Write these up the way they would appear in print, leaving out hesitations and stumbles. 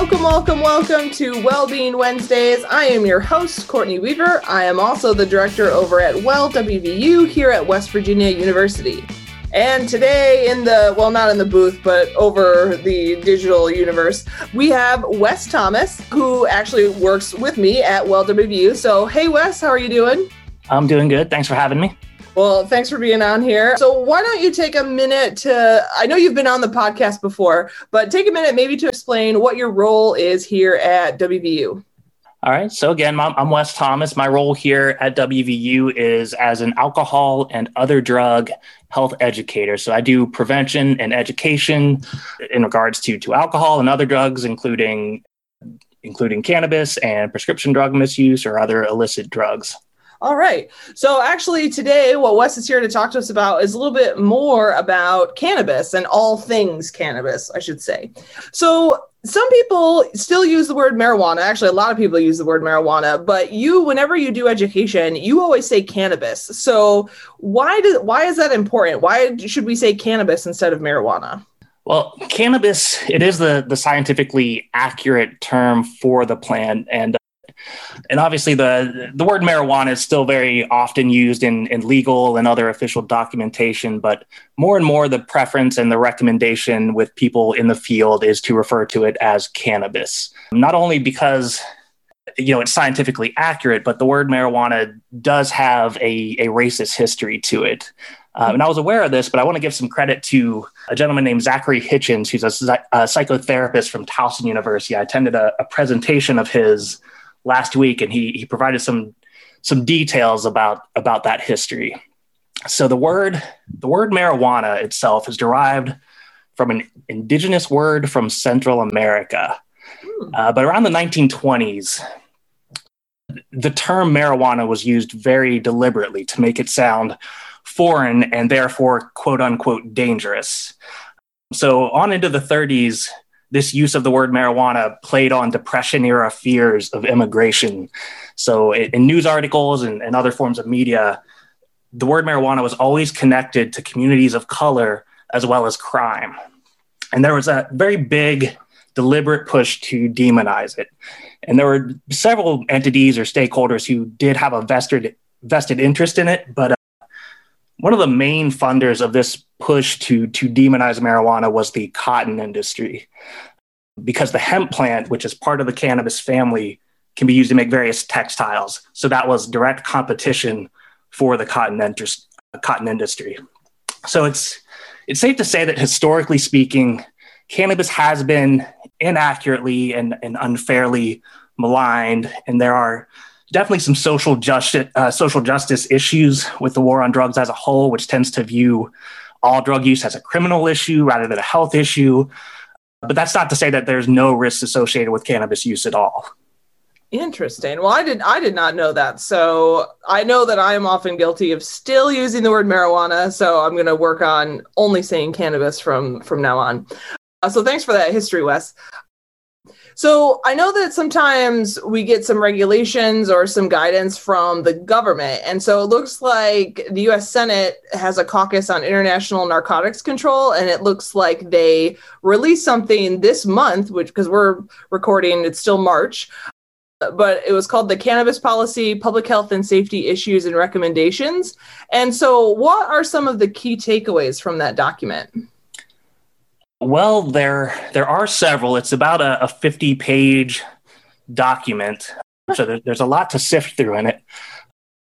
Welcome to Wellbeing Wednesdays. I am your host, Courtney Weaver. I am also the director over at WWVU here at West Virginia University. And today in the, well, not in the booth, but over the digital universe, we have Wes Thomas, who actually works with me at WWVU. So, hey, Wes, how are you doing? I'm doing good. Thanks for having me. Well, thanks for being on here. So why don't you take a minute to, I know you've been on the podcast before, but take a minute maybe to explain what your role is here at WVU. All right. So again, I'm Wes Thomas. My role here at WVU is as an alcohol and other drug health educator. So I do prevention and education in regards to alcohol and other drugs, including cannabis and prescription drug misuse or other illicit drugs. All right. So actually today, what Wes is here to talk to us about is a little bit more about cannabis and all things cannabis, I should say. So some people still use the word marijuana. Actually, a lot of people use the word marijuana, but you, whenever you do education, you always say cannabis. So why is that important? Why should we say cannabis instead of marijuana? Well, cannabis, it is the scientifically accurate term for the plant. And obviously, the word marijuana is still very often used in legal and other official documentation, but more and more the preference and the recommendation with people in the field is to refer to it as cannabis. Not only because, you know, it's scientifically accurate, but the word marijuana does have a racist history to it. And I was aware of this, but I want to give some credit to a gentleman named Zachary Hitchens, who's a psychotherapist from Towson University. I attended a presentation of his last week, and he provided some details about that history. So the word marijuana itself is derived from an indigenous word from Central America. But around the 1920s, the term marijuana was used very deliberately to make it sound foreign and therefore, quote unquote, dangerous. So on into the 30s, this use of the word marijuana played on Depression-era fears of immigration. So in news articles and other forms of media, the word marijuana was always connected to communities of color as well as crime. And there was a very big, deliberate push to demonize it. And there were several entities or stakeholders who did have a vested interest in it, but one of the main funders of this push to demonize marijuana was the cotton industry, because the hemp plant, which is part of the cannabis family, can be used to make various textiles. So that was direct competition for the cotton industry. So it's safe to say that historically speaking, cannabis has been inaccurately and unfairly maligned, and there are definitely some social justice issues with the war on drugs as a whole, which tends to view all drug use as a criminal issue rather than a health issue. But that's not to say that there's no risks associated with cannabis use at all. Interesting. Well, I did not know that. So I know that I am often guilty of still using the word marijuana. So I'm going to work on only saying cannabis from now on. So thanks for that history, Wes. So I know that sometimes we get some regulations or some guidance from the government. And so it looks like the U.S. Senate has a caucus on international narcotics control. And it looks like they released something this month, which, because we're recording, it's still March. But it was called the Cannabis Policy, Public Health and Safety Issues and Recommendations. And so what are some of the key takeaways from that document? Well, there are several. It's about a 50-page document, so there's a lot to sift through in it.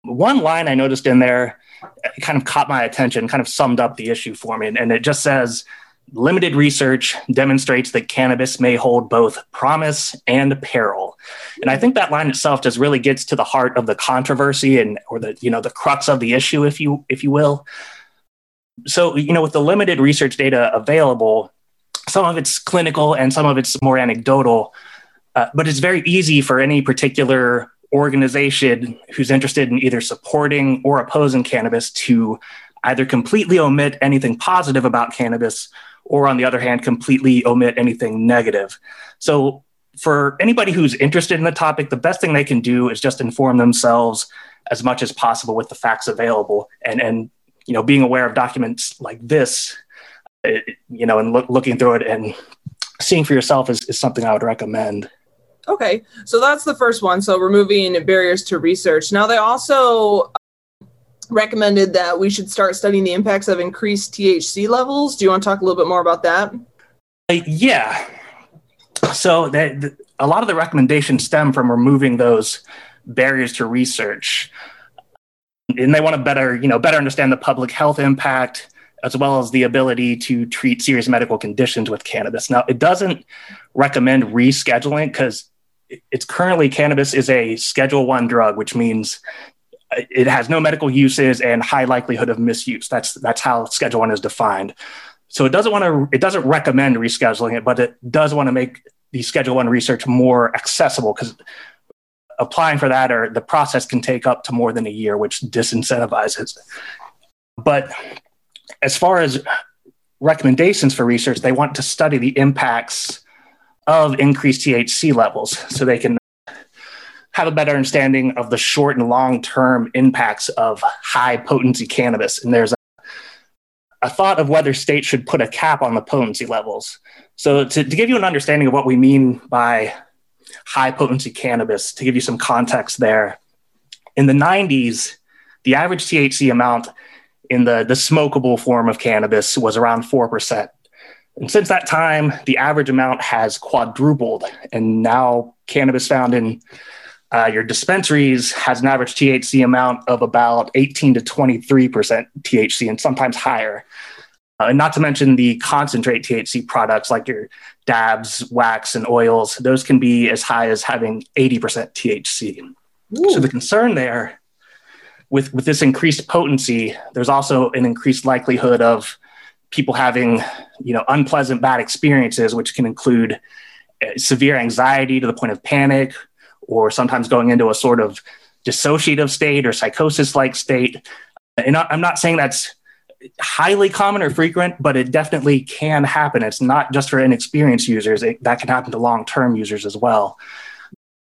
One line I noticed in there kind of caught my attention, kind of summed up the issue for me, and it just says, limited research demonstrates that cannabis may hold both promise and peril. And I think that line itself just really gets to the heart of the controversy and, or the, you know, the crux of the issue, if you will. So, you know, with the limited research data available, some of it's clinical and some of it's more anecdotal, but it's very easy for any particular organization who's interested in either supporting or opposing cannabis to either completely omit anything positive about cannabis or, on the other hand, completely omit anything negative. So for anybody who's interested in the topic, the best thing they can do is just inform themselves as much as possible with the facts available and you know, being aware of documents like this, you know, and looking through it and seeing for yourself is something I would recommend. Okay, so that's the first one. So removing barriers to research. Now, they also recommended that we should start studying the impacts of increased THC levels. Do you want to talk a little bit more about that? Yeah. So a lot of the recommendations stem from removing those barriers to research. And they want to better understand the public health impact, as well as the ability to treat serious medical conditions with cannabis. Now, it doesn't recommend rescheduling because it's currently cannabis is a Schedule I drug, which means it has no medical uses and high likelihood of misuse. That's how Schedule I is defined. So it doesn't recommend rescheduling it, but it does want to make the Schedule I research more accessible because applying for that or the process can take up to more than a year, which disincentivizes. But as far as recommendations for research, they want to study the impacts of increased THC levels so they can have a better understanding of the short and long-term impacts of high-potency cannabis. And there's a thought of whether states should put a cap on the potency levels. So to give you an understanding of what we mean by high-potency cannabis, to give you some context there, in the 90s, the average THC amount in the smokable form of cannabis was around 4%. And since that time, the average amount has quadrupled. And now cannabis found in your dispensaries has an average THC amount of about 18 to 23% THC and sometimes higher. And not to mention the concentrate THC products like your dabs, wax, and oils. Those can be as high as having 80% THC. Ooh. So the concern there with this increased potency, there's also an increased likelihood of people having, unpleasant bad experiences, which can include severe anxiety to the point of panic, or sometimes going into a sort of dissociative state or psychosis-like state. And I'm not saying that's highly common or frequent, but it definitely can happen. It's not just for inexperienced users. That can happen to long-term users as well.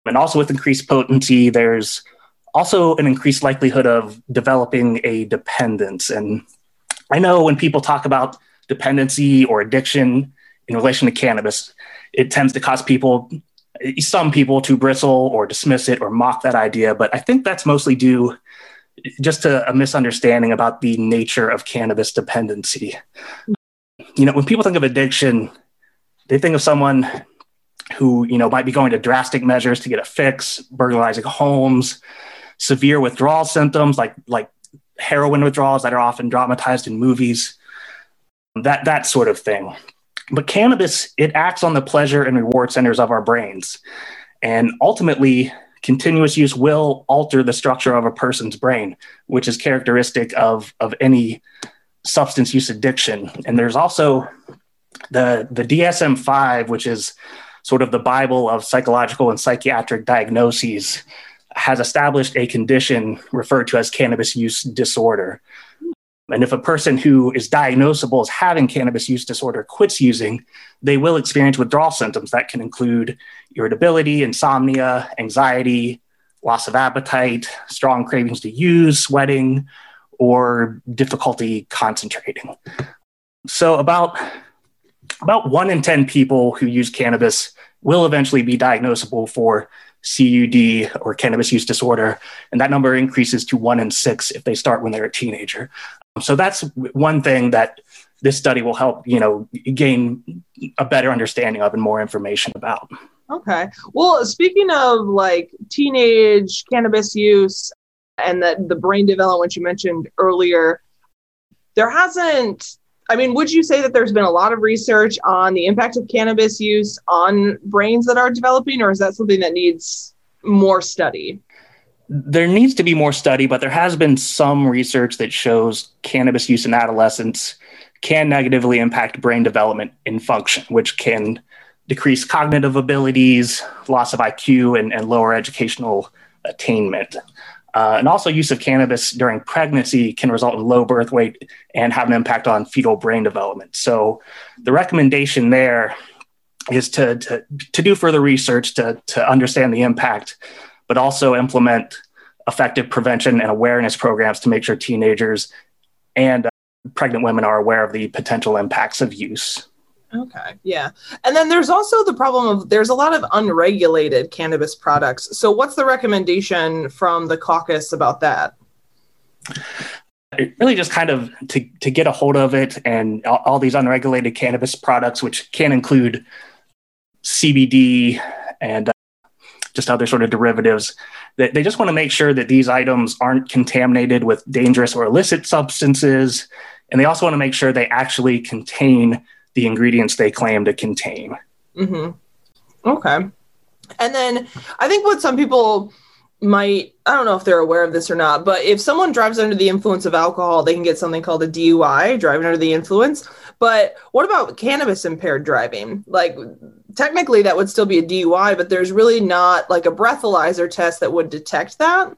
And also with increased potency, there's also an increased likelihood of developing a dependence. And I know when people talk about dependency or addiction in relation to cannabis, it tends to cause some people to bristle or dismiss it or mock that idea. But I think that's mostly due just to a misunderstanding about the nature of cannabis dependency. When people think of addiction, they think of someone who, might be going to drastic measures to get a fix, burglarizing homes, severe withdrawal symptoms like heroin withdrawals that are often dramatized in movies, that sort of thing. But cannabis, it acts on the pleasure and reward centers of our brains. And ultimately, continuous use will alter the structure of a person's brain, which is characteristic of any substance use addiction. And there's also the DSM-5, which is sort of the Bible of psychological and psychiatric diagnoses, has established a condition referred to as cannabis use disorder. And if a person who is diagnosable as having cannabis use disorder quits using, they will experience withdrawal symptoms that can include irritability, insomnia, anxiety, loss of appetite, strong cravings to use, sweating, or difficulty concentrating. So about 1 in 10 people who use cannabis will eventually be diagnosable for CUD or cannabis use disorder, and that number increases to 1 in 6 if they start when they're a teenager. So that's one thing that this study will help, gain a better understanding of and more information about. Okay. Well, speaking of teenage cannabis use and the brain development you mentioned earlier, would you say that there's been a lot of research on the impact of cannabis use on brains that are developing, or is that something that needs more study? There needs to be more study, but there has been some research that shows cannabis use in adolescence can negatively impact brain development and function, which can decrease cognitive abilities, loss of IQ, and lower educational attainment. And also use of cannabis during pregnancy can result in low birth weight and have an impact on fetal brain development. So the recommendation there is to do further research to understand the impact, but also implement effective prevention and awareness programs to make sure teenagers and pregnant women are aware of the potential impacts of use. Okay. Yeah. And then there's also the problem of there's a lot of unregulated cannabis products. So what's the recommendation from the caucus about that? It really just kind of to get a hold of it and all these unregulated cannabis products, which can include CBD and just other sort of derivatives. They just want to make sure that these items aren't contaminated with dangerous or illicit substances. And they also want to make sure they actually contain the ingredients they claim to contain. Mm-hmm. Okay. And then I think what some people might, I don't know if they're aware of this or not, but if someone drives under the influence of alcohol, they can get something called a DUI, driving under the influence. But what about cannabis impaired driving? Like, technically that would still be a DUI, but there's really not like a breathalyzer test that would detect that.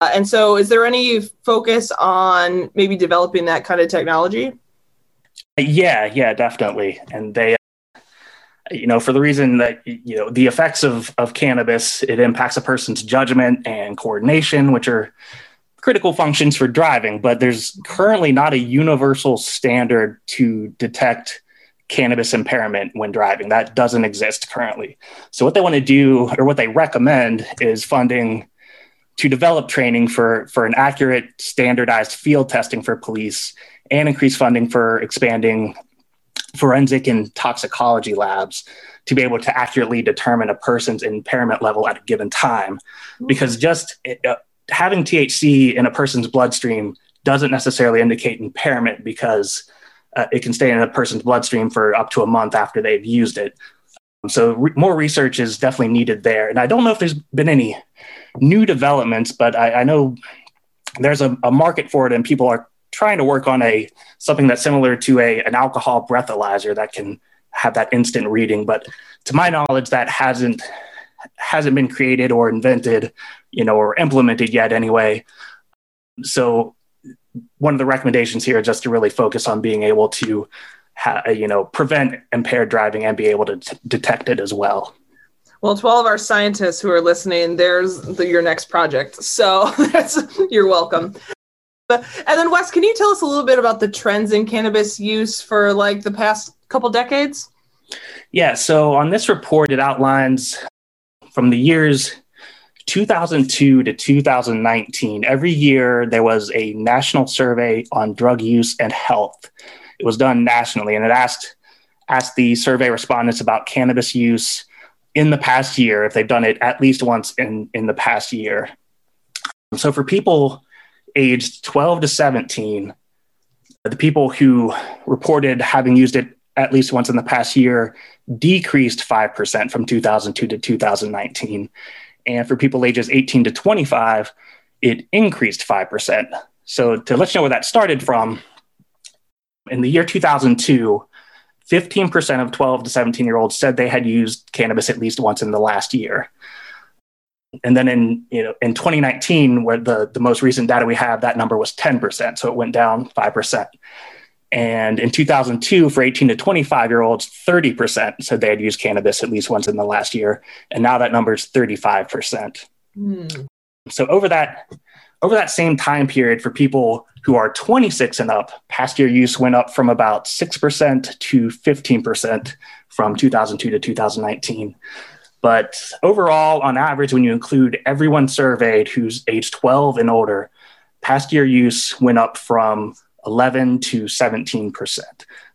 And so is there any focus on maybe developing that kind of technology? Yeah, definitely. And they, for the reason that, the effects of cannabis, it impacts a person's judgment and coordination, which are critical functions for driving, but there's currently not a universal standard to detect cannabis impairment when driving. That doesn't exist currently. So what they want to do, or what they recommend, is funding to develop training for an accurate standardized field testing for police, and increase funding for expanding forensic and toxicology labs to be able to accurately determine a person's impairment level at a given time. Because just having THC in a person's bloodstream doesn't necessarily indicate impairment, because it can stay in a person's bloodstream for up to a month after they've used it. So more research is definitely needed there. And I don't know if there's been any new developments, but I know there's a market for it, and people are trying to work on something that's similar to an alcohol breathalyzer that can have that instant reading. But to my knowledge, that hasn't been created or invented, or implemented yet anyway. So one of the recommendations here is just to really focus on being able to, prevent impaired driving and be able to detect it as well. Well, to all of our scientists who are listening, there's your next project. So you're welcome. And then Wes, can you tell us a little bit about the trends in cannabis use for like the past couple decades? Yeah. So on this report, it outlines from the years 2002 to 2019. Every year there was a national survey on drug use and health. It was done nationally, and it asked the survey respondents about cannabis use in the past year, if they've done it at least once in the past year. So for people aged 12 to 17, the people who reported having used it at least once in the past year decreased 5% from 2002 to 2019. And for people ages 18 to 25, it increased 5%. So to let you know where that started from, in the year 2002, 15% of 12 to 17-year-olds said they had used cannabis at least once in the last year. And then in 2019, where the most recent data we have, that number was 10%. So it went down 5%. And in 2002, for 18 to 25-year-olds, 30% said they had used cannabis at least once in the last year. And now that number is 35%. Mm. So over that same time period, for people who are 26 and up, past year use went up from about 6% to 15% from 2002 to 2019. But overall, on average, when you include everyone surveyed who's age 12 and older, past year use went up from 11 to 17%.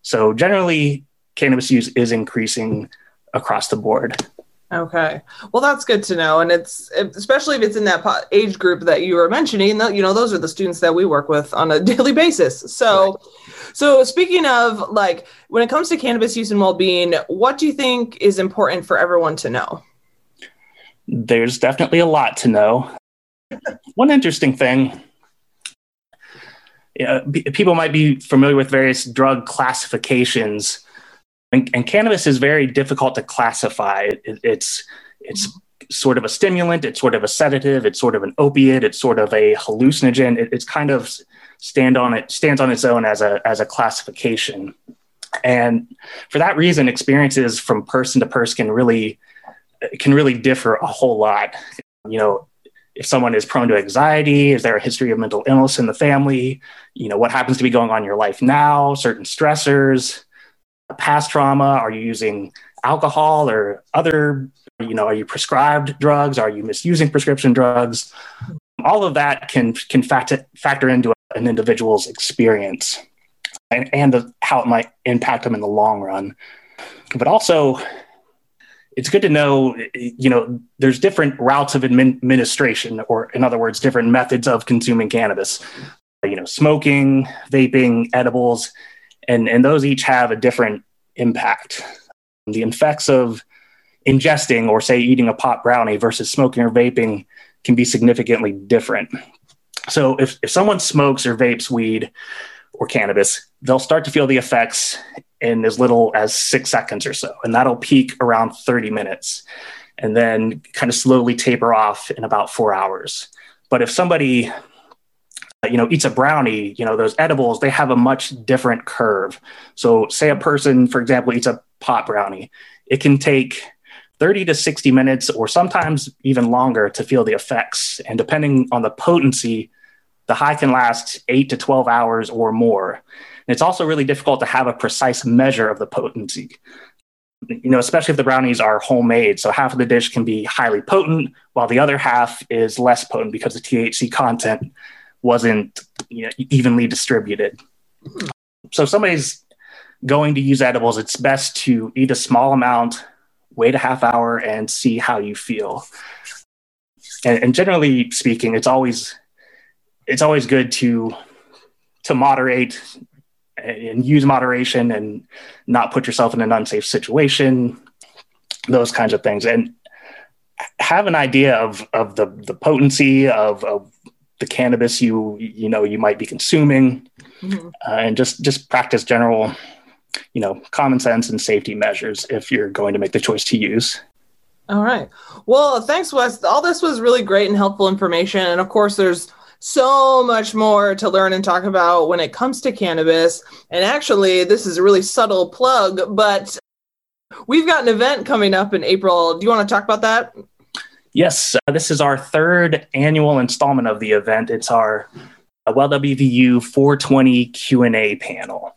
So generally, cannabis use is increasing across the board. Okay. Well, that's good to know. And it's, especially if it's in that age group that you were mentioning, those are the students that we work with on a daily basis. So, right. So speaking of, like, when it comes to cannabis use and well-being, what do you think is important for everyone to know? There's definitely a lot to know. One interesting thing, people might be familiar with various drug classifications. And cannabis is very difficult to classify. It's sort of a stimulant. It's sort of a sedative. It's sort of an opiate. It's sort of a hallucinogen. It's kind of stands on its own as a classification. And for that reason, experiences from person to person can really differ a whole lot. If someone is prone to anxiety, is there a history of mental illness in the family? What happens to be going on in your life now? Certain stressors. past trauma? Are you using alcohol or other, are you prescribed drugs? Are you misusing prescription drugs? All of that can factor into an individual's experience and how it might impact them in the long run. But also, it's good to know, there's different routes of administration, or in other words, different methods of consuming cannabis, smoking, vaping, edibles, and those each have a different impact. The effects of ingesting or say eating a pot brownie versus smoking or vaping can be significantly different. So if someone smokes or vapes weed or cannabis, they'll start to feel the effects in as little as 6 seconds or so. And that'll peak around 30 minutes and then kind of slowly taper off in about 4 hours. But if somebody, eats a brownie, those edibles, they have a much different curve. So say a person, for example, eats a pot brownie, it can take 30 to 60 minutes or sometimes even longer to feel the effects. And depending on the potency, the high can last 8 to 12 hours or more. And it's also really difficult to have a precise measure of the potency, especially if the brownies are homemade. So half of the dish can be highly potent, while the other half is less potent because the THC content wasn't evenly distributed. So if somebody's going to use edibles, it's best to eat a small amount, wait a half hour, and see how you feel. And generally speaking, it's always good to moderate and use moderation and not put yourself in an unsafe situation, those kinds of things. And have an idea of the potency of the cannabis you might be consuming, and just practice general common sense and safety measures if you're going to make the choice to use. All right. Well, thanks, Wes. All this was really great and helpful information. And of course, there's so much more to learn and talk about when it comes to cannabis. And actually, this is a really subtle plug, but we've got an event coming up in April. Do you want to talk about that? Yes. This is our third annual installment of the event. It's our WWVU 420 Q&A panel.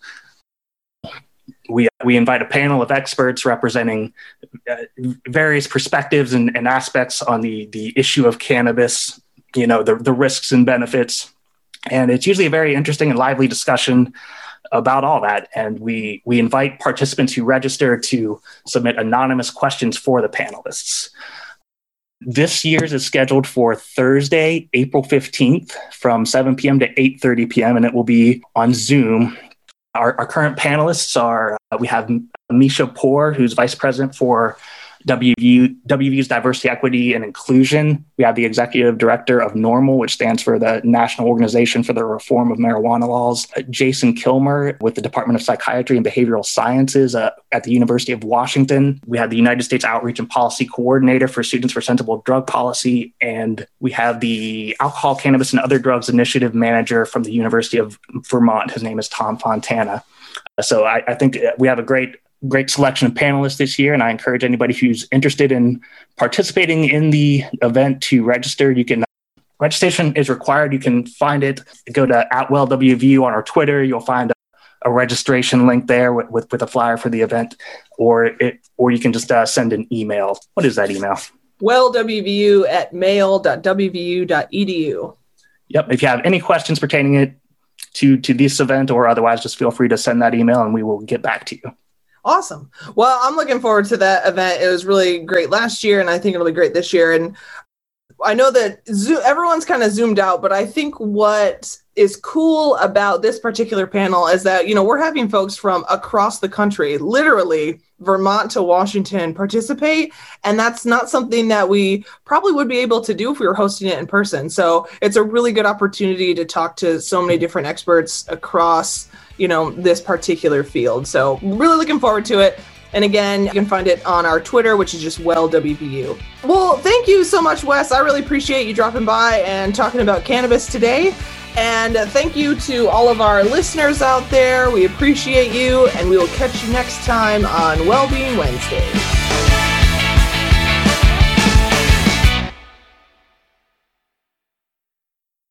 We invite a panel of experts representing various perspectives and aspects on the issue of cannabis, the risks and benefits. And it's usually a very interesting and lively discussion about all that. And we invite participants who register to submit anonymous questions for the panelists. This year's is scheduled for Thursday, April 15th from 7 p.m. to 8:30 p.m. And it will be on Zoom. Our current panelists are, we have Misha Poor, who's vice president for WVU's Diversity, Equity, and Inclusion. We have the executive director of NORML, which stands for the National Organization for the Reform of Marijuana Laws. Jason Kilmer with the Department of Psychiatry and Behavioral Sciences at the University of Washington. We have the United States Outreach and Policy Coordinator for Students for Sensible Drug Policy. And we have the Alcohol, Cannabis, and Other Drugs Initiative Manager from the University of Vermont. His name is Tom Fontana. So I think we have a great selection of panelists this year, and I encourage anybody who's interested in participating in the event to register. You can registration is required. You can find it. Go to @WellWVU on our Twitter. You'll find a registration link there with a flyer for the event, or you can just send an email. What is that email? wellwvu@mail.wvu.edu. Yep. If you have any questions pertaining it to this event or otherwise, just feel free to send that email, and we will get back to you. Awesome. Well, I'm looking forward to that event. It was really great last year, and I think it'll be great this year. And I know that everyone's kind of zoomed out, but I think what is cool about this particular panel is that, we're having folks from across the country, literally Vermont to Washington, participate. And that's not something that we probably would be able to do if we were hosting it in person. So it's a really good opportunity to talk to so many different experts across this particular field. So really looking forward to it. And again, you can find it on our Twitter, which is just WellWVU. Well, thank you so much, Wes. I really appreciate you dropping by and talking about cannabis today. And thank you to all of our listeners out there. We appreciate you, and we will catch you next time on Wellbeing Wednesday.